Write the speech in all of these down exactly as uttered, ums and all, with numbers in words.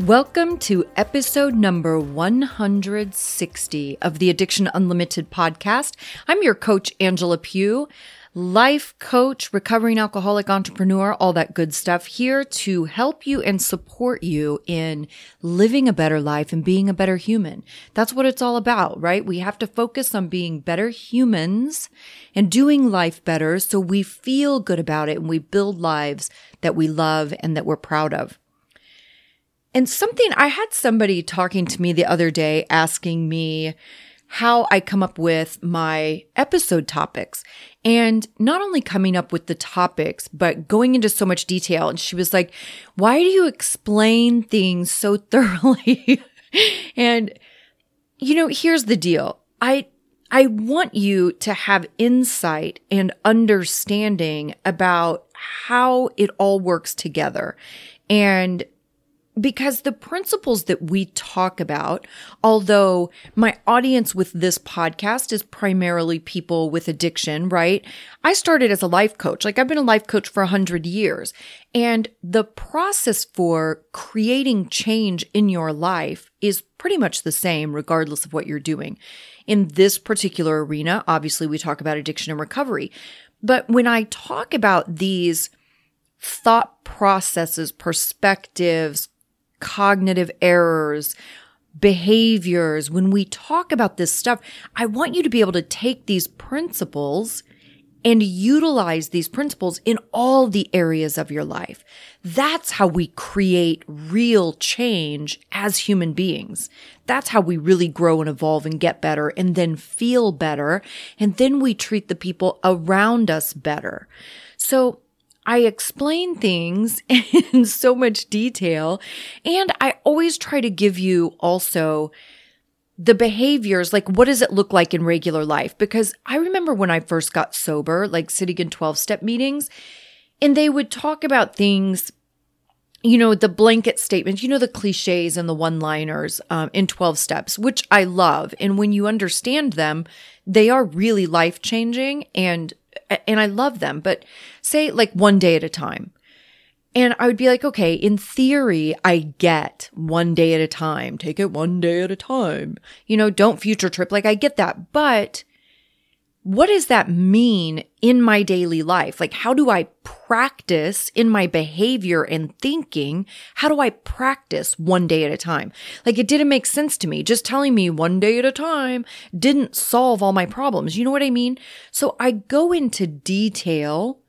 Welcome to episode number one hundred sixty of the Addiction Unlimited podcast. I'm your coach, Angela Pugh, life coach, recovering alcoholic entrepreneur, all that good stuff, here to help you and support you in living a better life and being a better human. That's what it's all about, right? We have to focus on being better humans and doing life better so we feel good about it and we build lives that we love and that we're proud of. And something, I had somebody talking to me the other day asking me how I come up with my episode topics. And not only coming up with the topics, but going into so much detail. And she was like, why do you explain things so thoroughly? And, you know, here's the deal. I I want you to have insight and understanding about how it all works together. And because the principles that we talk about, although my audience with this podcast is primarily people with addiction, right? I started as a life coach. Like, I've been a life coach for one hundred years. And the process for creating change in your life is pretty much the same, regardless of what you're doing. In this particular arena, obviously, we talk about addiction and recovery. But when I talk about these thought processes, perspectives, cognitive errors, behaviors, when we talk about this stuff, I want you to be able to take these principles and utilize these principles in all the areas of your life. That's how we create real change as human beings. That's how we really grow and evolve and get better and then feel better. And then we treat the people around us better. So I explain things in so much detail, and I always try to give you also the behaviors, like what does it look like in regular life? Because I remember when I first got sober, like sitting in twelve-step meetings, and they would talk about things, you know, the blanket statements, you know, the cliches and the one-liners um, in twelve steps, which I love. And when you understand them, they are really life-changing, and And I love them, but say like one day at a time. And I would be like, okay, in theory, I get one day at a time. Take it one day at a time. You know, don't future trip. Like, I get that. But what does that mean in my daily life? Like, how do I practice in my behavior and thinking? How do I practice one day at a time? Like, it didn't make sense to me. Just telling me one day at a time didn't solve all my problems. You know what I mean? So I go into detail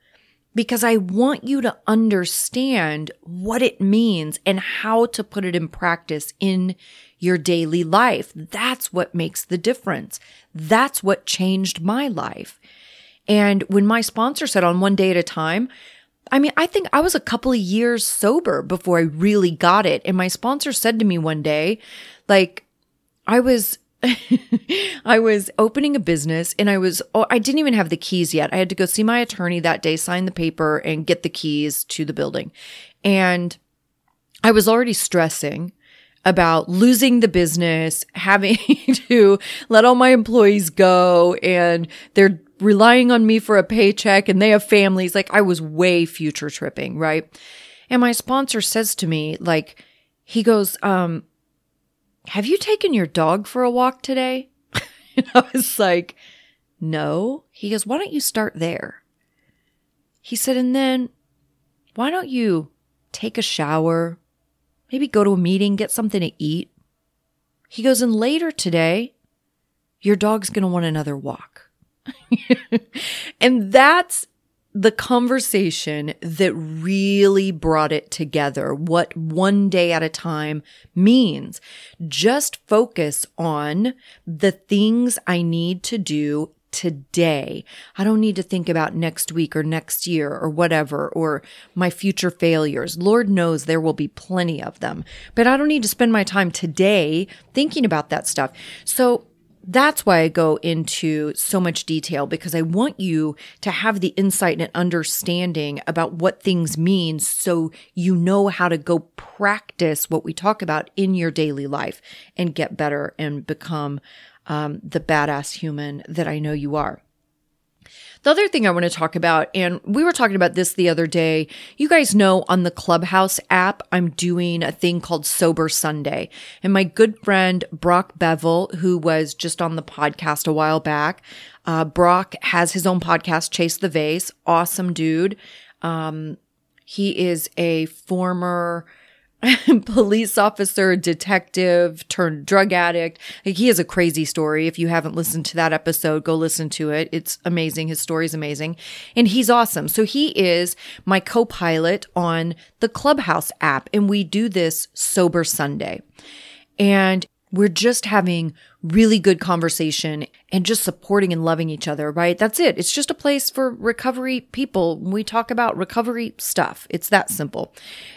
because I want you to understand what it means and how to put it in practice in your daily life. That's what makes the difference. That's what changed my life. And when my sponsor said on one day at a time, I mean, I think I was a couple of years sober before I really got it. And my sponsor said to me one day, like, I was, I was opening a business and I was, oh, I didn't even have the keys yet. I had to go see my attorney that day, sign the paper and get the keys to the building. And I was already stressing about losing the business, having to let all my employees go, and they're relying on me for a paycheck and they have families. Like, I was way future tripping, right? And my sponsor says to me, like, he goes, um, have you taken your dog for a walk today? And I was like, no. He goes, why don't you start there? He said, and then why don't you take a shower? Maybe go to a meeting, get something to eat. He goes, and later today, your dog's going to want another walk. And that's the conversation that really brought it together, what one day at a time means. Just focus on the things I need to do today. I don't need to think about next week or next year or whatever, or my future failures. Lord knows there will be plenty of them, but I don't need to spend my time today thinking about that stuff. So that's why I go into so much detail, because I want you to have the insight and understanding about what things mean so you know how to go practice what we talk about in your daily life and get better and become um, the badass human that I know you are. The other thing I want to talk about, and we were talking about this the other day, you guys know on the Clubhouse app, I'm doing a thing called Sober Sunday. And my good friend, Brock Bevel, who was just on the podcast a while back, uh, Brock has his own podcast, Chase the Vase, awesome dude. Um, he is a former police officer, detective, turned drug addict. He has a crazy story. If you haven't listened to that episode, go listen to it. It's amazing. His story is amazing. And he's awesome. So he is my co-pilot on the Clubhouse app. And we do this Sober Sunday. And we're just having really good conversation and just supporting and loving each other, right? That's it. It's just a place for recovery people. We talk about recovery stuff. It's that simple.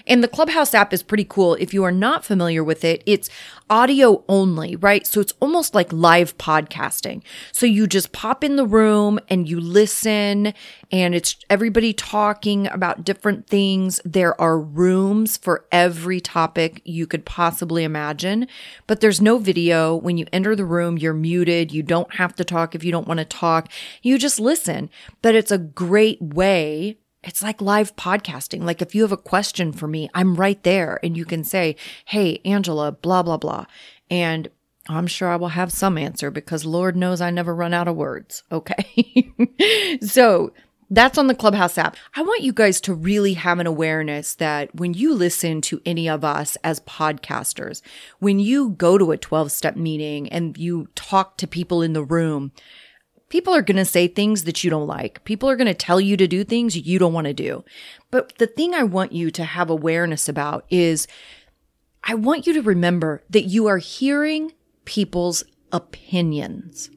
And the Clubhouse app is pretty cool. If you are not familiar with it, it's audio only, right? So it's almost like live podcasting. So you just pop in the room and you listen, and it's everybody talking about different things. There are rooms for every topic you could possibly imagine, but there's no video. When you enter the room, you're muted. You don't have to talk if you don't want to talk. You just listen. But it's a great way. It's like live podcasting. Like if you have a question for me, I'm right there and you can say, hey, Angela, blah, blah, blah. And I'm sure I will have some answer because Lord knows I never run out of words. Okay. So that's on the Clubhouse app. I want you guys to really have an awareness that when you listen to any of us as podcasters, when you go to a twelve-step meeting and you talk to people in the room, people are going to say things that you don't like. People are going to tell you to do things you don't want to do. But the thing I want you to have awareness about is I want you to remember that you are hearing people's opinions.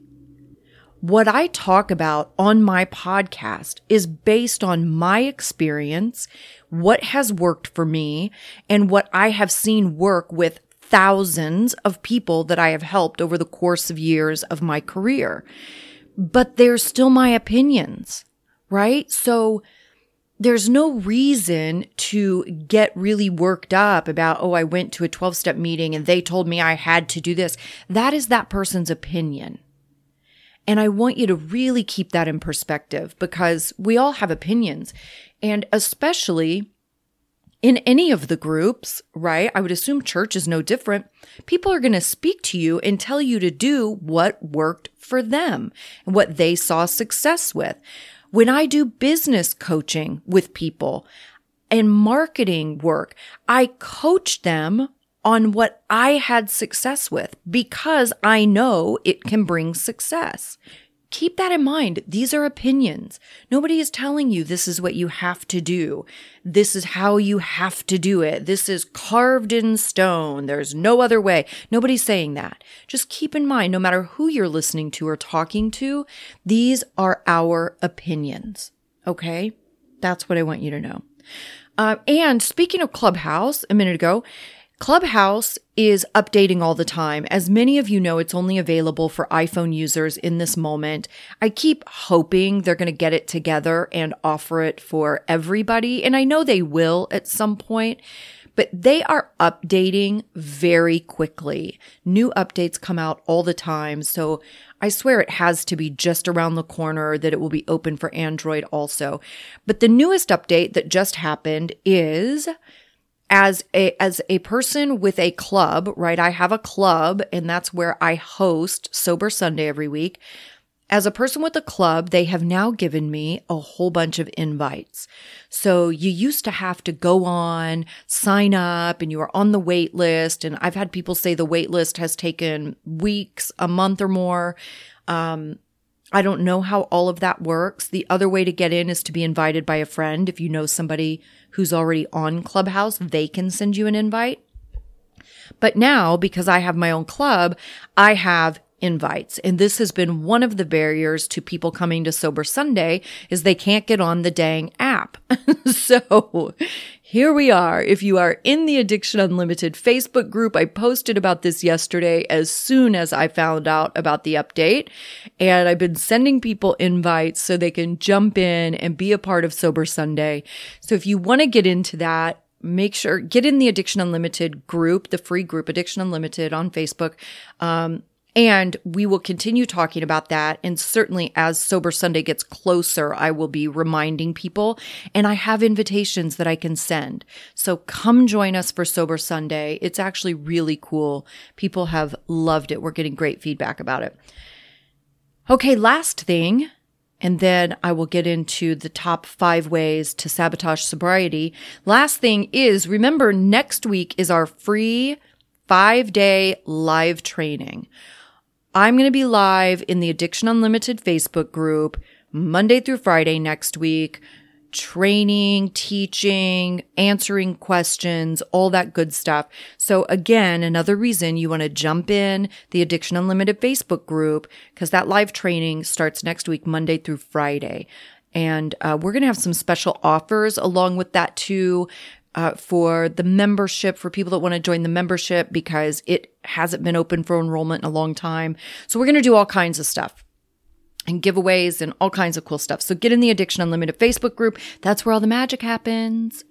What I talk about on my podcast is based on my experience, what has worked for me, and what I have seen work with thousands of people that I have helped over the course of years of my career. But they're still my opinions, right? So there's no reason to get really worked up about, oh, I went to a twelve-step meeting and they told me I had to do this. That is that person's opinion. And I want you to really keep that in perspective because we all have opinions. And especially in any of the groups, right? I would assume church is no different. People are going to speak to you and tell you to do what worked for them and what they saw success with. When I do business coaching with people and marketing work, I coach them on what I had success with because I know it can bring success. Keep that in mind. These are opinions. Nobody is telling you this is what you have to do. This is how you have to do it. This is carved in stone. There's no other way. Nobody's saying that. Just keep in mind, no matter who you're listening to or talking to, these are our opinions. Okay? That's what I want you to know. Uh, and speaking of Clubhouse, a minute ago, Clubhouse is updating all the time. As many of you know, it's only available for iPhone users in this moment. I keep hoping they're going to get it together and offer it for everybody. And I know they will at some point, but they are updating very quickly. New updates come out all the time. So I swear it has to be just around the corner that it will be open for Android also. But the newest update that just happened is As a as a person with a club, right? I have a club, and that's where I host Sober Sunday every week. As a person with a club, they have now given me a whole bunch of invites. So you used to have to go on, sign up, and you were on the wait list. And I've had people say the wait list has taken weeks, a month or more. Um, I don't know how all of that works. The other way to get in is to be invited by a friend. If you know somebody who's already on Clubhouse, they can send you an invite. But now, because I have my own club, I have invites. And this has been one of the barriers to people coming to Sober Sunday is they can't get on the dang app. So here we are. If you are in the Addiction Unlimited Facebook group, I posted about this yesterday as soon as I found out about the update. And I've been sending people invites so they can jump in and be a part of Sober Sunday. So if you want to get into that, make sure, get in the Addiction Unlimited group, the free group, Addiction Unlimited on Facebook. Um, and we will continue talking about that. And certainly as Sober Sunday gets closer, I will be reminding people. And I have invitations that I can send. So come join us for Sober Sunday. It's actually really cool. People have loved it. We're getting great feedback about it. Okay, last thing. And then I will get into the top five ways to sabotage sobriety. Last thing is, remember, next week is our free five-day live training. I'm going to be live in the Addiction Unlimited Facebook group Monday through Friday next week, training, teaching, answering questions, all that good stuff. So again, another reason you want to jump in the Addiction Unlimited Facebook group, because that live training starts next week, Monday through Friday. And uh, we're going to have some special offers along with that too, uh, for the membership, for people that want to join the membership, because it hasn't been open for enrollment in a long time. So we're going to do all kinds of stuff and giveaways and all kinds of cool stuff. So get in the Addiction Unlimited Facebook group. That's where all the magic happens.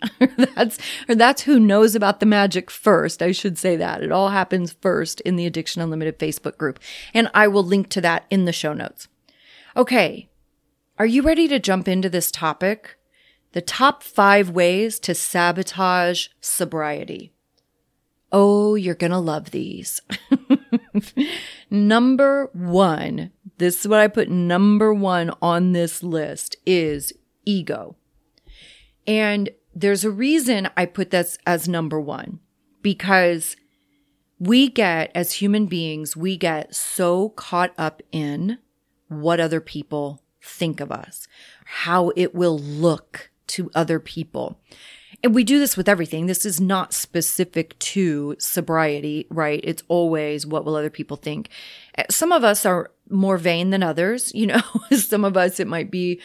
that's or that's who knows about the magic first. I should say that. It all happens first in the Addiction Unlimited Facebook group. And I will link to that in the show notes. Okay. Are you ready to jump into this topic? The top five ways to sabotage sobriety. Oh, you're going to love these. Number one. This is what I put number one on this list is ego. And there's a reason I put this as number one, because we get, as human beings, we get so caught up in what other people think of us, how it will look to other people. And we do this with everything. This is not specific to sobriety, right? It's always what will other people think. Some of us are more vain than others, you know. Some of us, it might be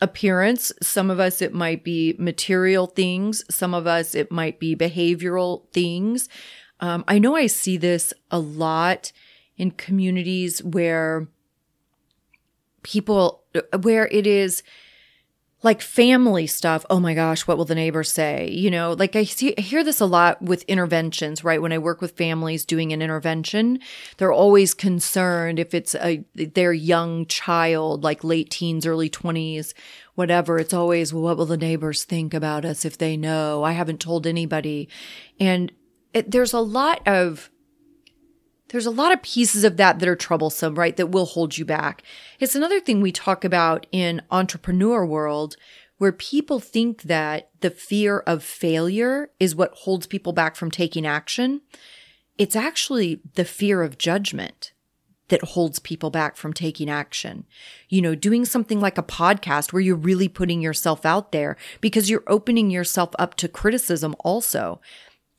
appearance. Some of us, it might be material things. Some of us, it might be behavioral things. Um, I know I see this a lot in communities where people, where it is like family stuff. Oh my gosh, what will the neighbors say? You know, like I, see, I hear this a lot with interventions, right? When I work with families doing an intervention, they're always concerned if it's a their young child, like late teens, early twenties, whatever. It's always, well, what will the neighbors think about us if they know? I haven't told anybody. And it, there's a lot of There's a lot of pieces of that that are troublesome, right? That will hold you back. It's another thing we talk about in entrepreneur world where people think that the fear of failure is what holds people back from taking action. It's actually the fear of judgment that holds people back from taking action. You know, doing something like a podcast where you're really putting yourself out there because you're opening yourself up to criticism also,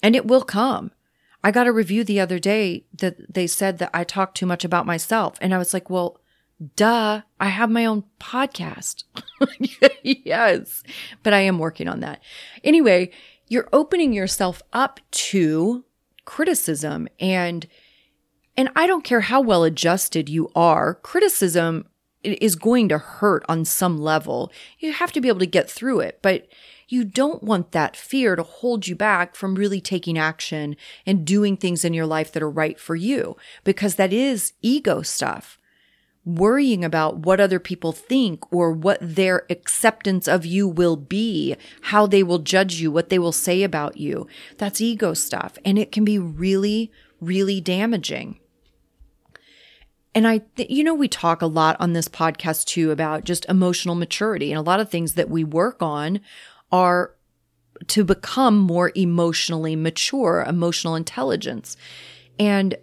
and it will come. I got a review the other day that they said that I talk too much about myself. And I was like, well, duh, I have my own podcast. Yes, but I am working on that. Anyway, you're opening yourself up to criticism. And and I don't care how well adjusted you are, criticism is going to hurt on some level. You have to be able to get through it. But you don't want that fear to hold you back from really taking action and doing things in your life that are right for you, because that is ego stuff. Worrying about what other people think or what their acceptance of you will be, how they will judge you, what they will say about you. That's ego stuff. And it can be really, really damaging. And I, th- you know, we talk a lot on this podcast too about just emotional maturity, and a lot of things that we work on are to become more emotionally mature, emotional intelligence. And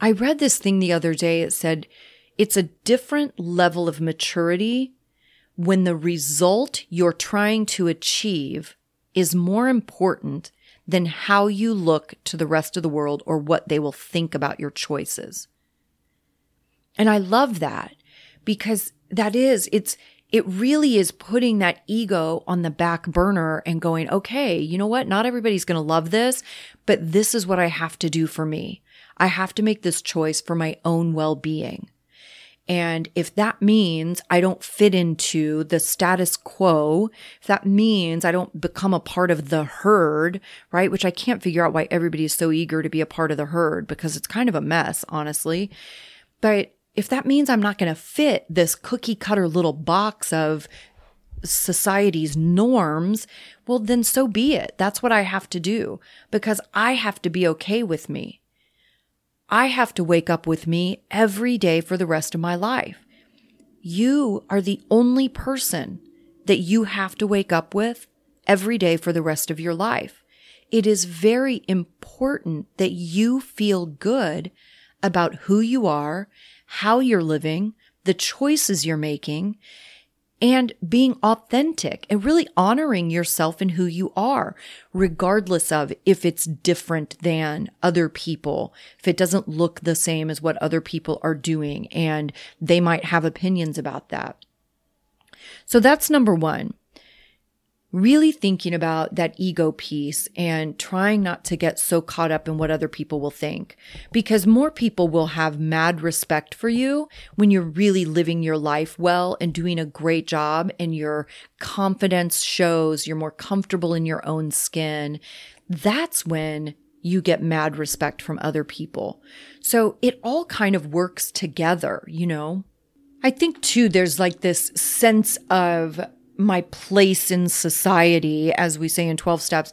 I read this thing the other day. It said, it's a different level of maturity when the result you're trying to achieve is more important than how you look to the rest of the world or what they will think about your choices. And I love that, because that is, it's, it really is putting that ego on the back burner and going, okay, you know what? Not everybody's going to love this, but this is what I have to do for me. I have to make this choice for my own well-being. And if that means I don't fit into the status quo, if that means I don't become a part of the herd, right? Which I can't figure out why everybody is so eager to be a part of the herd, because it's kind of a mess, honestly. But if that means I'm not going to fit this cookie cutter little box of society's norms, well, then so be it. That's what I have to do, because I have to be okay with me. I have to wake up with me every day for the rest of my life. You are the only person that you have to wake up with every day for the rest of your life. It is very important that you feel good about who you are, how you're living, the choices you're making, and being authentic and really honoring yourself and who you are, regardless of if it's different than other people, if it doesn't look the same as what other people are doing, and they might have opinions about that. So that's number one. Really thinking about that ego piece and trying not to get so caught up in what other people will think, because more people will have mad respect for you when you're really living your life well and doing a great job, and your confidence shows, you're more comfortable in your own skin. That's when you get mad respect from other people. So it all kind of works together, you know? I think too, there's like this sense of my place in society, as we say in twelve steps,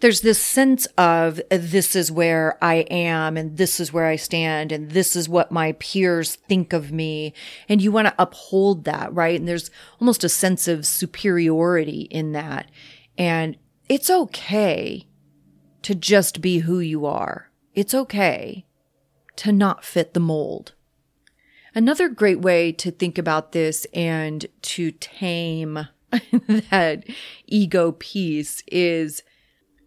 there's this sense of this is where I am, and this is where I stand, and this is what my peers think of me. And you want to uphold that, right? And there's almost a sense of superiority in that. And it's okay to just be who you are. It's okay to not fit the mold. Another great way to think about this and to tame that ego piece is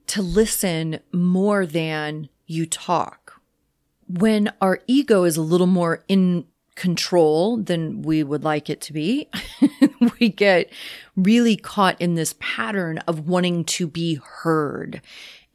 to listen more than you talk. When our ego is a little more in control than we would like it to be, we get really caught in this pattern of wanting to be heard,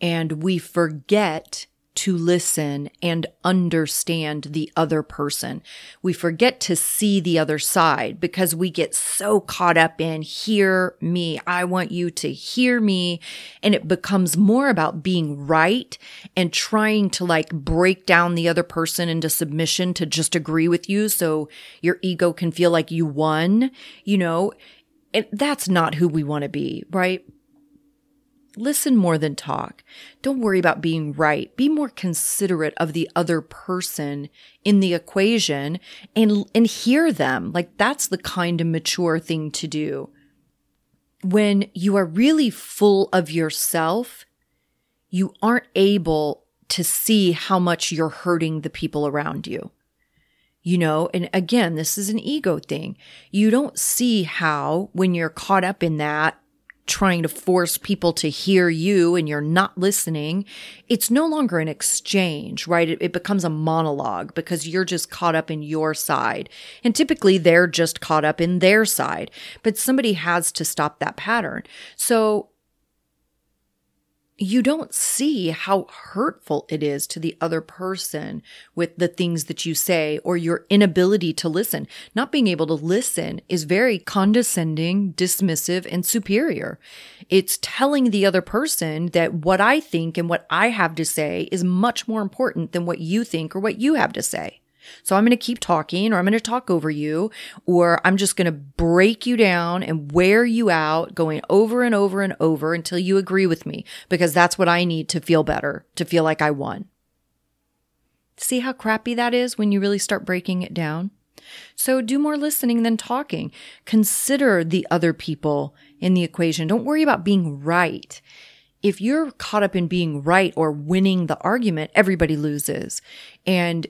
and we forget to listen and understand the other person. We forget to see the other side, because we get so caught up in hear me. I want you to hear me. And it becomes more about being right and trying to like break down the other person into submission to just agree with you so your ego can feel like you won, you know, and that's not who we want to be, right? Listen more than talk. Don't worry about being right. Be more considerate of the other person in the equation, and, and hear them. Like, that's the kind of mature thing to do. When you are really full of yourself, you aren't able to see how much you're hurting the people around you. You know, and again, this is an ego thing. You don't see how, when you're caught up in that, trying to force people to hear you and you're not listening, it's no longer an exchange, right? It, it becomes a monologue, because you're just caught up in your side. And typically they're just caught up in their side, but somebody has to stop that pattern. So you don't see how hurtful it is to the other person with the things that you say, or your inability to listen. Not being able to listen is very condescending, dismissive, and superior. It's telling the other person that what I think and what I have to say is much more important than what you think or what you have to say. So I'm going to keep talking, or I'm going to talk over you, or I'm just going to break you down and wear you out, going over and over and over until you agree with me, because that's what I need to feel better, to feel like I won. See how crappy that is when you really start breaking it down? So do more listening than talking. Consider the other people in the equation. Don't worry about being right. If you're caught up in being right or winning the argument, everybody loses. And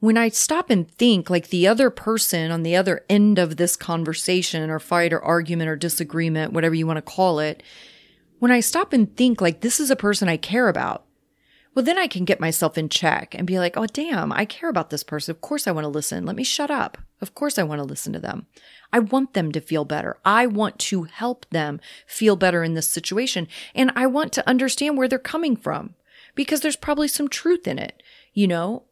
when I stop and think, like, the other person on the other end of this conversation or fight or argument or disagreement, whatever you want to call it, when I stop and think, like, this is a person I care about. well, then I can get myself in check and be like, oh, damn, I care about this person. Of course I want to listen. Let me shut up. Of course I want to listen to them. I want them to feel better. I want to help them feel better in this situation. And I want to understand where they're coming from because there's probably some truth in it, you know?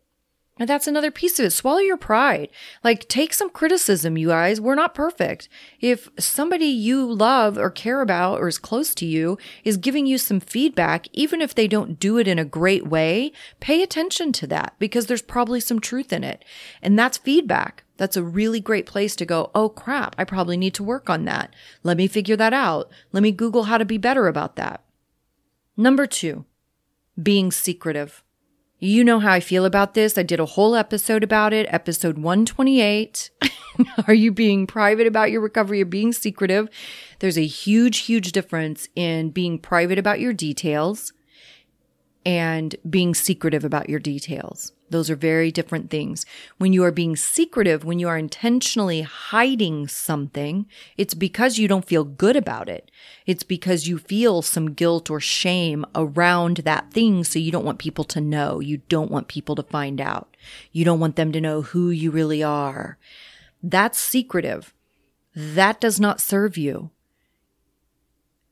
And that's another piece of it. Swallow your pride. Like, take some criticism, you guys. We're not perfect. If somebody you love or care about or is close to you is giving you some feedback, even if they don't do it in a great way, pay attention to that because there's probably some truth in it. And that's feedback. That's a really great place to go, oh, crap, I probably need to work on that. Let me figure that out. Let me Google how to be better about that. Number two, being secretive. You know how I feel about this. I did a whole episode about it, episode one twenty-eight. Are you being private about your recovery or being secretive? There's a huge, huge difference in being private about your details and being secretive about your details. Those are very different things. When you are being secretive, when you are intentionally hiding something, it's because you don't feel good about it. It's because you feel some guilt or shame around that thing, so you don't want people to know. You don't want people to find out. You don't want them to know who you really are. That's secretive. That does not serve you.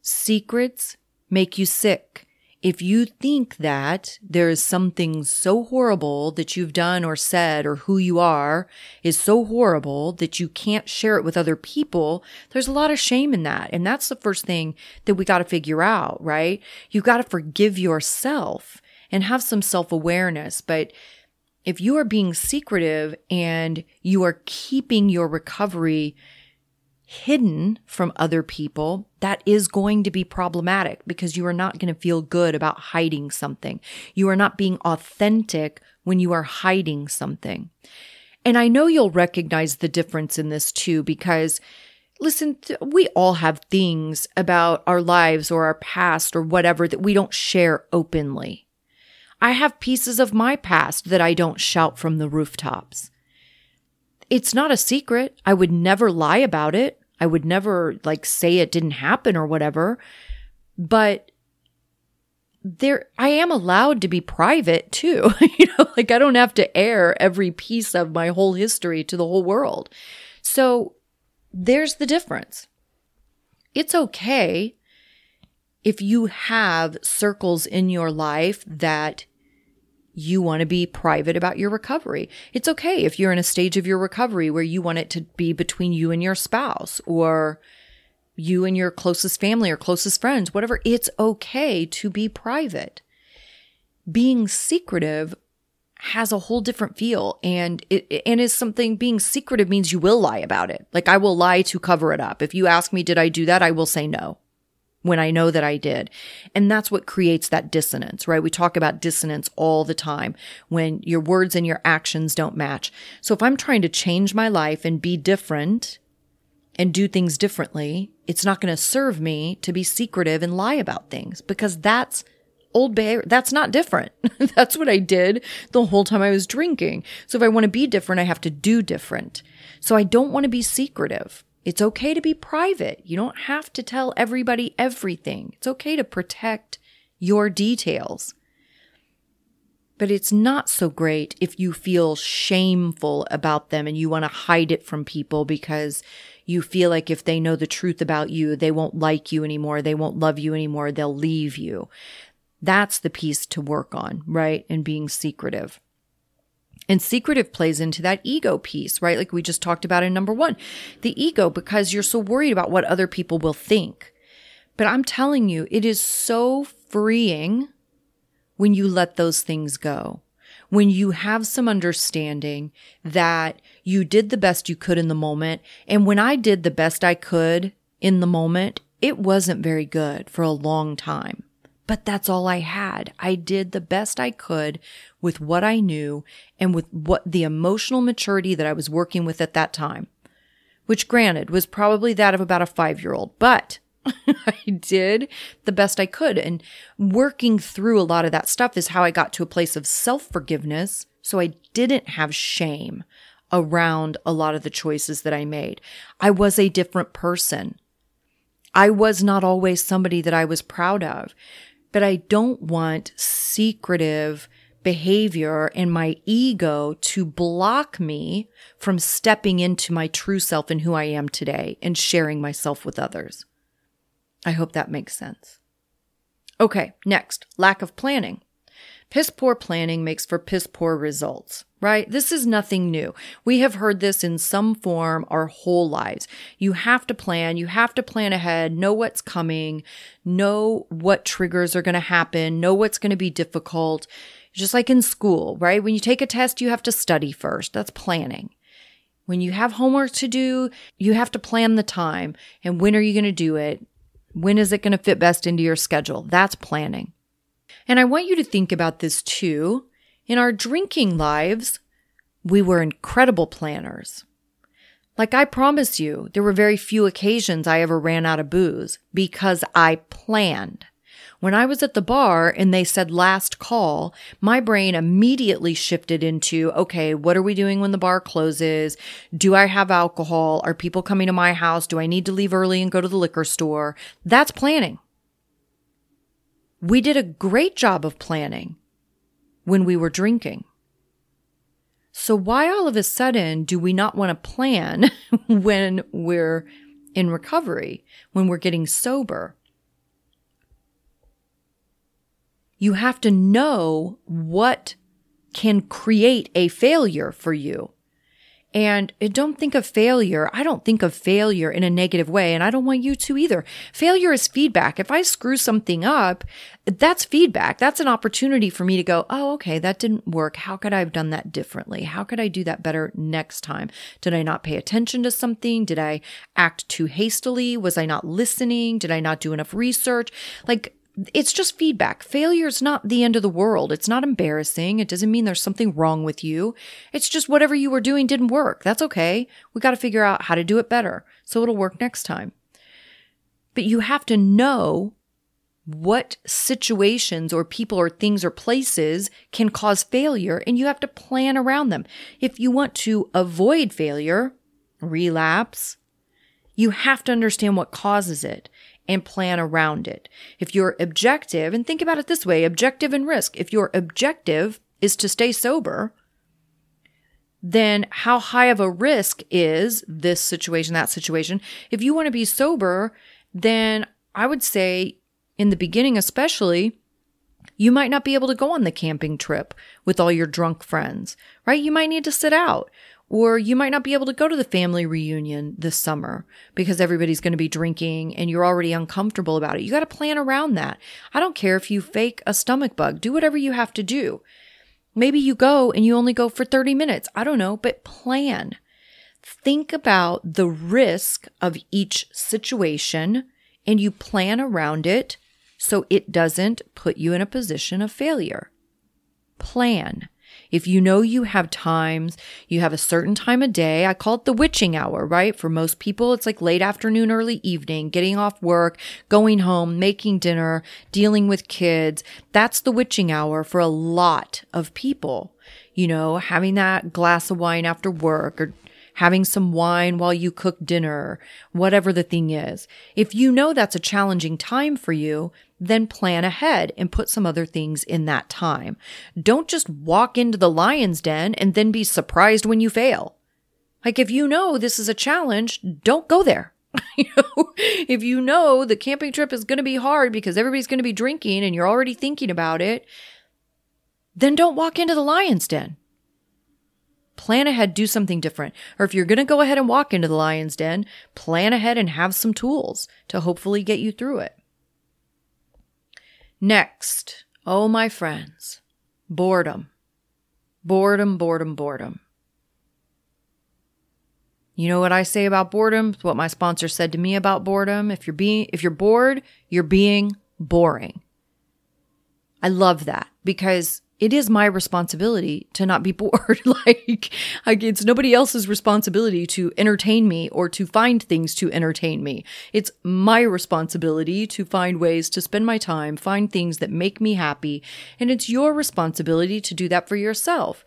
Secrets make you sick. If you think that there is something so horrible that you've done or said or who you are is so horrible that you can't share it with other people, there's a lot of shame in that. And that's the first thing that we got to figure out, right? You've got to forgive yourself and have some self-awareness. But if you are being secretive and you are keeping your recovery hidden from other people, that is going to be problematic because you are not going to feel good about hiding something. You are not being authentic when you are hiding something. And I know you'll recognize the difference in this too, because listen, we all have things about our lives or our past or whatever that we don't share openly. I have pieces of my past that I don't shout from the rooftops. It's not a secret. I would never lie about it. I would never like say it didn't happen or whatever, but there, I am allowed to be private too. You know, like I don't have to air every piece of my whole history to the whole world. So there's the difference. It's okay if you have circles in your life that you want to be private about your recovery. It's okay if you're in a stage of your recovery where you want it to be between you and your spouse or you and your closest family or closest friends, whatever. It's okay to be private. Being secretive has a whole different feel, and it and is something. Being secretive means you will lie about it. Like I will lie to cover it up. If you ask me, did I do that? I will say no, when I know that I did. And that's what creates that dissonance, right? We talk about dissonance all the time when your words and your actions don't match. So if I'm trying to change my life and be different and do things differently, it's not going to serve me to be secretive and lie about things because that's old behavior. That's not different. That's what I did the whole time I was drinking. So if I want to be different, I have to do different. So I don't want to be secretive. It's okay to be private. You don't have to tell everybody everything. It's okay to protect your details. But it's not so great if you feel shameful about them and you want to hide it from people because you feel like if they know the truth about you, they won't like you anymore. They won't love you anymore. They'll leave you. That's the piece to work on, right? And being secretive. And secretive plays into that ego piece, right? Like we just talked about in number one, the ego, because you're so worried about what other people will think. But I'm telling you, it is so freeing when you let those things go, when you have some understanding that you did the best you could in the moment. And when I did the best I could in the moment, it wasn't very good for a long time. But that's all I had. I did the best I could with what I knew and with what the emotional maturity that I was working with at that time, which granted was probably that of about a five-year-old, but I did the best I could. And working through a lot of that stuff is how I got to a place of self-forgiveness. So I didn't have shame around a lot of the choices that I made. I was a different person. I was not always somebody that I was proud of. but I don't want secretive behavior and my ego to block me from stepping into my true self and who I am today and sharing myself with others. I hope that makes sense. Okay, next, lack of planning. Piss poor planning makes for piss poor results, right? This is nothing new. We have heard this in some form our whole lives. You have to plan. You have to plan ahead, know what's coming, know what triggers are going to happen, know what's going to be difficult. Just like in school, right? When you take a test, you have to study first. That's planning. When you have homework to do, you have to plan the time. And when are you going to do it? When is it going to fit best into your schedule? That's planning. And I want you to think about this too. In our drinking lives, we were incredible planners. Like I promise you, there were very few occasions I ever ran out of booze because I planned. When I was at the bar and they said last call, my brain immediately shifted into, okay, what are we doing when the bar closes? Do I have alcohol? Are people coming to my house? Do I need to leave early and go to the liquor store? That's planning. We did a great job of planning when we were drinking. So why all of a sudden do we not want to plan when we're in recovery, when we're getting sober? You have to know what can create a failure for you. And don't think of failure. I don't think of failure in a negative way, and I don't want you to either. Failure is feedback. If I screw something up, that's feedback. That's an opportunity for me to go, oh, okay, that didn't work. How could I have done that differently? How could I do that better next time? Did I not pay attention to something? Did I act too hastily? Was I not listening? Did I not do enough research? Like, it's just feedback. Failure is not the end of the world. It's not embarrassing. It doesn't mean there's something wrong with you. It's just whatever you were doing didn't work. That's okay. We got to figure out how to do it better so it'll work next time. But you have to know what situations or people or things or places can cause failure, and you have to plan around them. If you want to avoid failure, relapse, you have to understand what causes it and plan around it. If your objective, and think about it this way, objective and risk. If your objective is to stay sober, then how high of a risk is this situation, that situation? If you want to be sober, then I would say in the beginning especially, you might not be able to go on the camping trip with all your drunk friends, right? You might need to sit out. Or you might not be able to go to the family reunion this summer because everybody's going to be drinking and you're already uncomfortable about it. You got to plan around that. I don't care if you fake a stomach bug. Do whatever you have to do. Maybe you go and you only go for thirty minutes. I don't know, but plan. Think about the risk of each situation and you plan around it so it doesn't put you in a position of failure. Plan. If you know you have times, you have a certain time of day, I call it the witching hour, right? For most people, it's like late afternoon, early evening, getting off work, going home, making dinner, dealing with kids. That's the witching hour for a lot of people. You know, having that glass of wine after work or having some wine while you cook dinner, whatever the thing is. If you know that's a challenging time for you, then plan ahead and put some other things in that time. Don't just walk into the lion's den and then be surprised when you fail. Like if you know this is a challenge, don't go there. You know, if you know the camping trip is going to be hard because everybody's going to be drinking and you're already thinking about it, then don't walk into the lion's den. Plan ahead, do something different. Or if you're going to go ahead and walk into the lion's den, plan ahead and have some tools to hopefully get you through it. Next, oh my friends, boredom. Boredom, boredom, boredom. You know what I say about boredom? It's what my sponsor said to me about boredom. If you're being, if you're bored, you're being boring. I love that because it is my responsibility to not be bored. like, like, it's nobody else's responsibility to entertain me or to find things to entertain me. It's my responsibility to find ways to spend my time, find things that make me happy. And it's your responsibility to do that for yourself.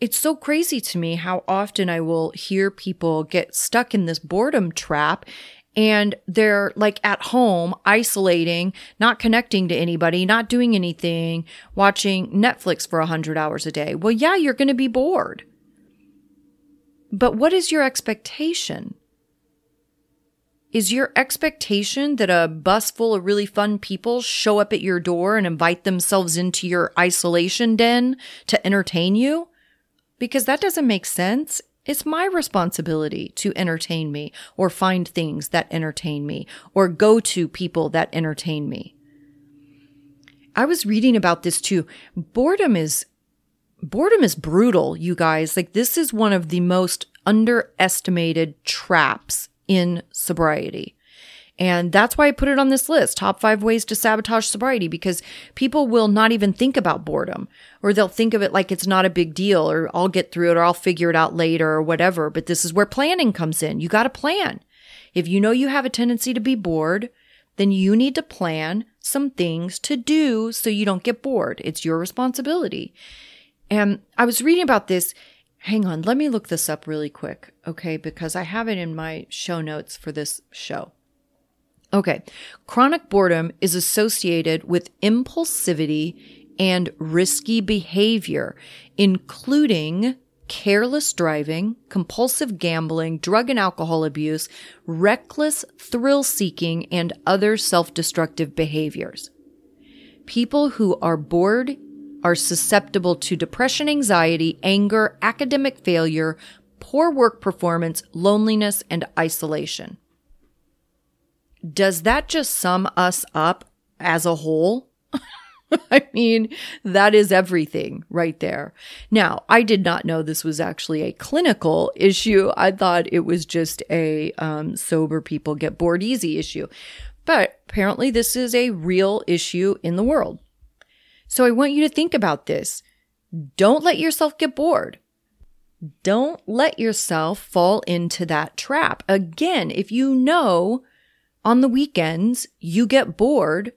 It's so crazy to me how often I will hear people get stuck in this boredom trap and they're like at home, isolating, not connecting to anybody, not doing anything, watching Netflix for one hundred hours a day. Well, yeah, you're going to be bored. But what is your expectation? Is your expectation that a bus full of really fun people show up at your door and invite themselves into your isolation den to entertain you? Because that doesn't make sense. It's my responsibility to entertain me or find things that entertain me or go to people that entertain me. I was reading about this too. Boredom is boredom is brutal, you guys. Like, this is one of the most underestimated traps in sobriety. And that's why I put it on this list, top five ways to sabotage sobriety, because people will not even think about boredom, or they'll think of it like it's not a big deal, or I'll get through it, or I'll figure it out later, or whatever. But this is where planning comes in. You got to plan. If you know you have a tendency to be bored, then you need to plan some things to do so you don't get bored. It's your responsibility. And I was reading about this. Hang on, let me look this up really quick, okay, because I have it in my show notes for this show. Okay, chronic boredom is associated with impulsivity and risky behavior, including careless driving, compulsive gambling, drug and alcohol abuse, reckless thrill-seeking, and other self-destructive behaviors. People who are bored are susceptible to depression, anxiety, anger, academic failure, poor work performance, loneliness, and isolation. Does that just sum us up as a whole? I mean, that is everything right there. Now, I did not know this was actually a clinical issue. I thought it was just a um, sober people get bored easy issue. But apparently this is a real issue in the world. So I want you to think about this. Don't let yourself get bored. Don't let yourself fall into that trap. Again, if you know on the weekends you get bored,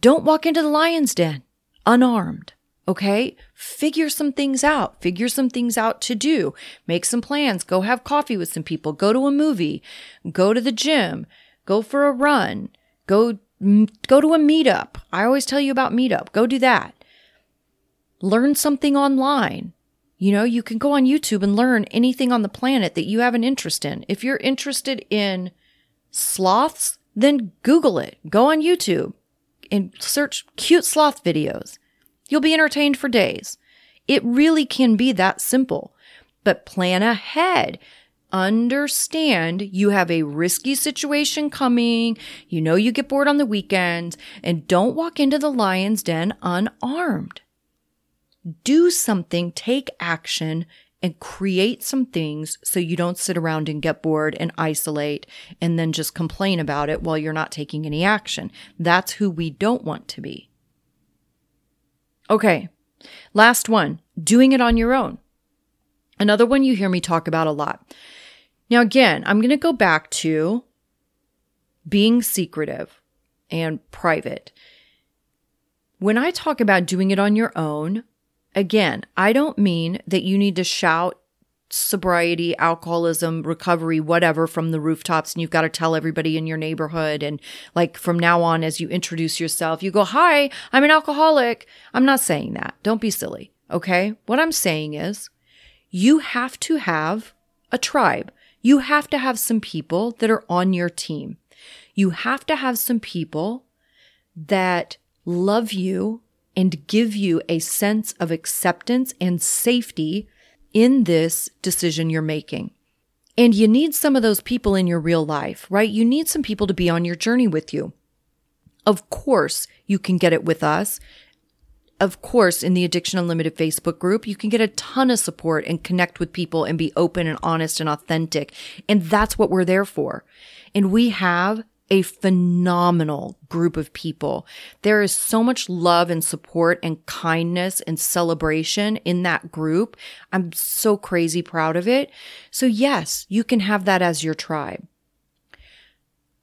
don't walk into the lion's den unarmed, okay? Figure some things out. Figure some things out to do. Make some plans. Go have coffee with some people. Go to a movie. Go to the gym. Go for a run. Go Go to a meetup. I always tell you about meetup. Go do that. Learn something online. You know, you can go on YouTube and learn anything on the planet that you have an interest in. If you're interested in sloths, then Google it. Go on YouTube and search cute sloth videos. You'll be entertained for days. It really can be that simple. But plan ahead. Understand you have a risky situation coming. You know you get bored on the weekends, and don't walk into the lion's den unarmed. Do something, take action, and create some things so you don't sit around and get bored and isolate and then just complain about it while you're not taking any action. That's who we don't want to be. Okay, last one, doing it on your own. Another one you hear me talk about a lot. Now, again, I'm going to go back to being secretive and private. When I talk about doing it on your own, again, I don't mean that you need to shout sobriety, alcoholism, recovery, whatever from the rooftops and you've got to tell everybody in your neighborhood. And like from now on, as you introduce yourself, you go, "Hi, I'm an alcoholic." I'm not saying that. Don't be silly, okay? What I'm saying is you have to have a tribe. You have to have some people that are on your team. You have to have some people that love you and give you a sense of acceptance and safety in this decision you're making. And you need some of those people in your real life, right? You need some people to be on your journey with you. Of course, you can get it with us. Of course, in the Addiction Unlimited Facebook group, you can get a ton of support and connect with people and be open and honest and authentic. And that's what we're there for. And we have a phenomenal group of people. There is so much love and support and kindness and celebration in that group. I'm so crazy proud of it. So yes, you can have that as your tribe.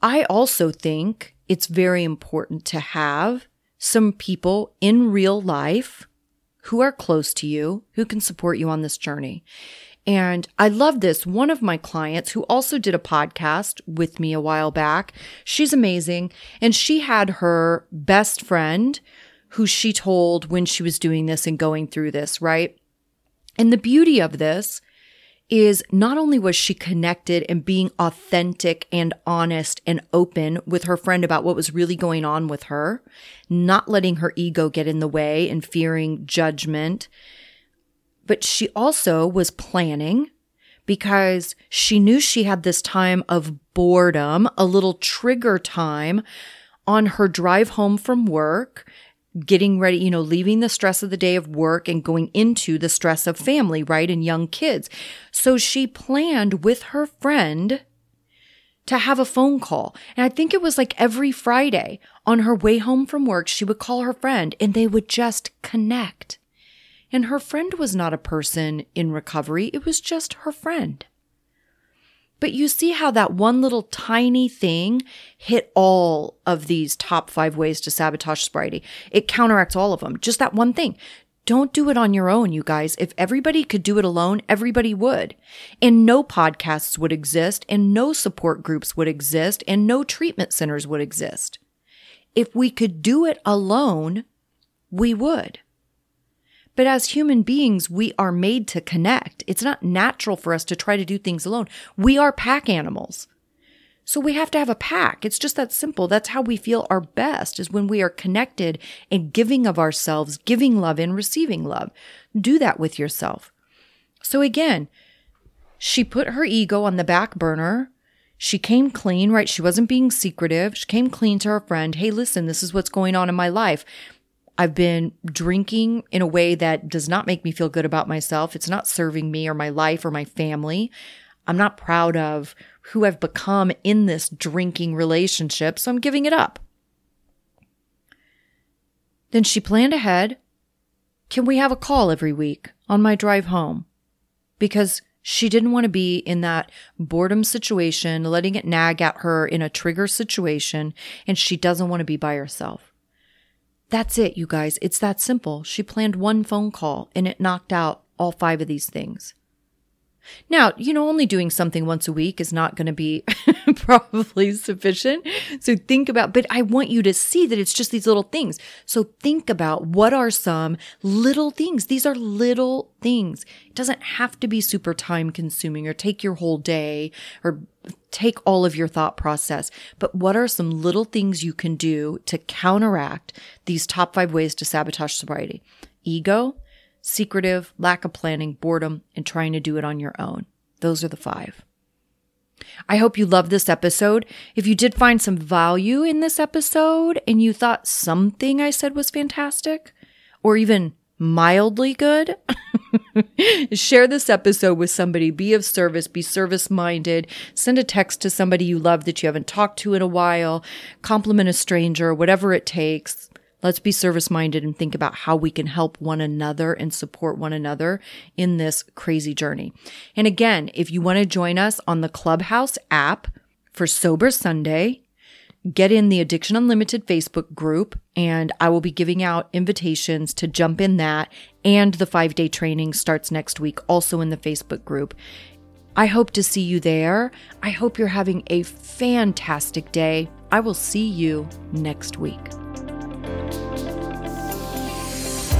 I also think it's very important to have some people in real life who are close to you, who can support you on this journey. And I love this. One of my clients who also did a podcast with me a while back, she's amazing. And she had her best friend who she told when she was doing this and going through this, right? And the beauty of this is not only was she connected and being authentic and honest and open with her friend about what was really going on with her, not letting her ego get in the way and fearing judgment, but she also was planning because she knew she had this time of boredom, a little trigger time on her drive home from work, getting ready, you know, leaving the stress of the day of work and going into the stress of family, right, and young kids. So she planned with her friend to have a phone call. And I think it was like every Friday on her way home from work, she would call her friend and they would just connect. And her friend was not a person in recovery. It was just her friend. But you see how that one little tiny thing hit all of these top five ways to sabotage sobriety. It counteracts all of them. Just that one thing. Don't do it on your own, you guys. If everybody could do it alone, everybody would. And no podcasts would exist, and no support groups would exist, and no treatment centers would exist. If we could do it alone, we would. But as human beings, we are made to connect. It's not natural for us to try to do things alone. We are pack animals. So we have to have a pack. It's just that simple. That's how we feel our best, is when we are connected and giving of ourselves, giving love and receiving love. Do that with yourself. So again, she put her ego on the back burner. She came clean, right? She wasn't being secretive. She came clean to her friend. Hey, listen, this is what's going on in my life. I've been drinking in a way that does not make me feel good about myself. It's not serving me or my life or my family. I'm not proud of who I've become in this drinking relationship, so I'm giving it up. Then she planned ahead. Can we have a call every week on my drive home? Because she didn't want to be in that boredom situation, letting it nag at her in a trigger situation, and she doesn't want to be by herself. That's it, you guys. It's that simple. She planned one phone call and it knocked out all five of these things. Now, you know, only doing something once a week is not going to be probably sufficient. So think about, but I want you to see that it's just these little things. So think about, what are some little things? These are little things. It doesn't have to be super time consuming or take your whole day or take all of your thought process. But what are some little things you can do to counteract these top five ways to sabotage sobriety? Ego, secretive, lack of planning, boredom, and trying to do it on your own. Those are the five. I hope you loved this episode. If you did find some value in this episode and you thought something I said was fantastic or even mildly good, share this episode with somebody. Be of service. Be service-minded. Send a text to somebody you love that you haven't talked to in a while. Compliment a stranger, whatever it takes. Let's be service-minded and think about how we can help one another and support one another in this crazy journey. And again, if you want to join us on the Clubhouse app for Sober Sunday, get in the Addiction Unlimited Facebook group, and I will be giving out invitations to jump in that. And the five-day training starts next week, also in the Facebook group. I hope to see you there. I hope you're having a fantastic day. I will see you next week.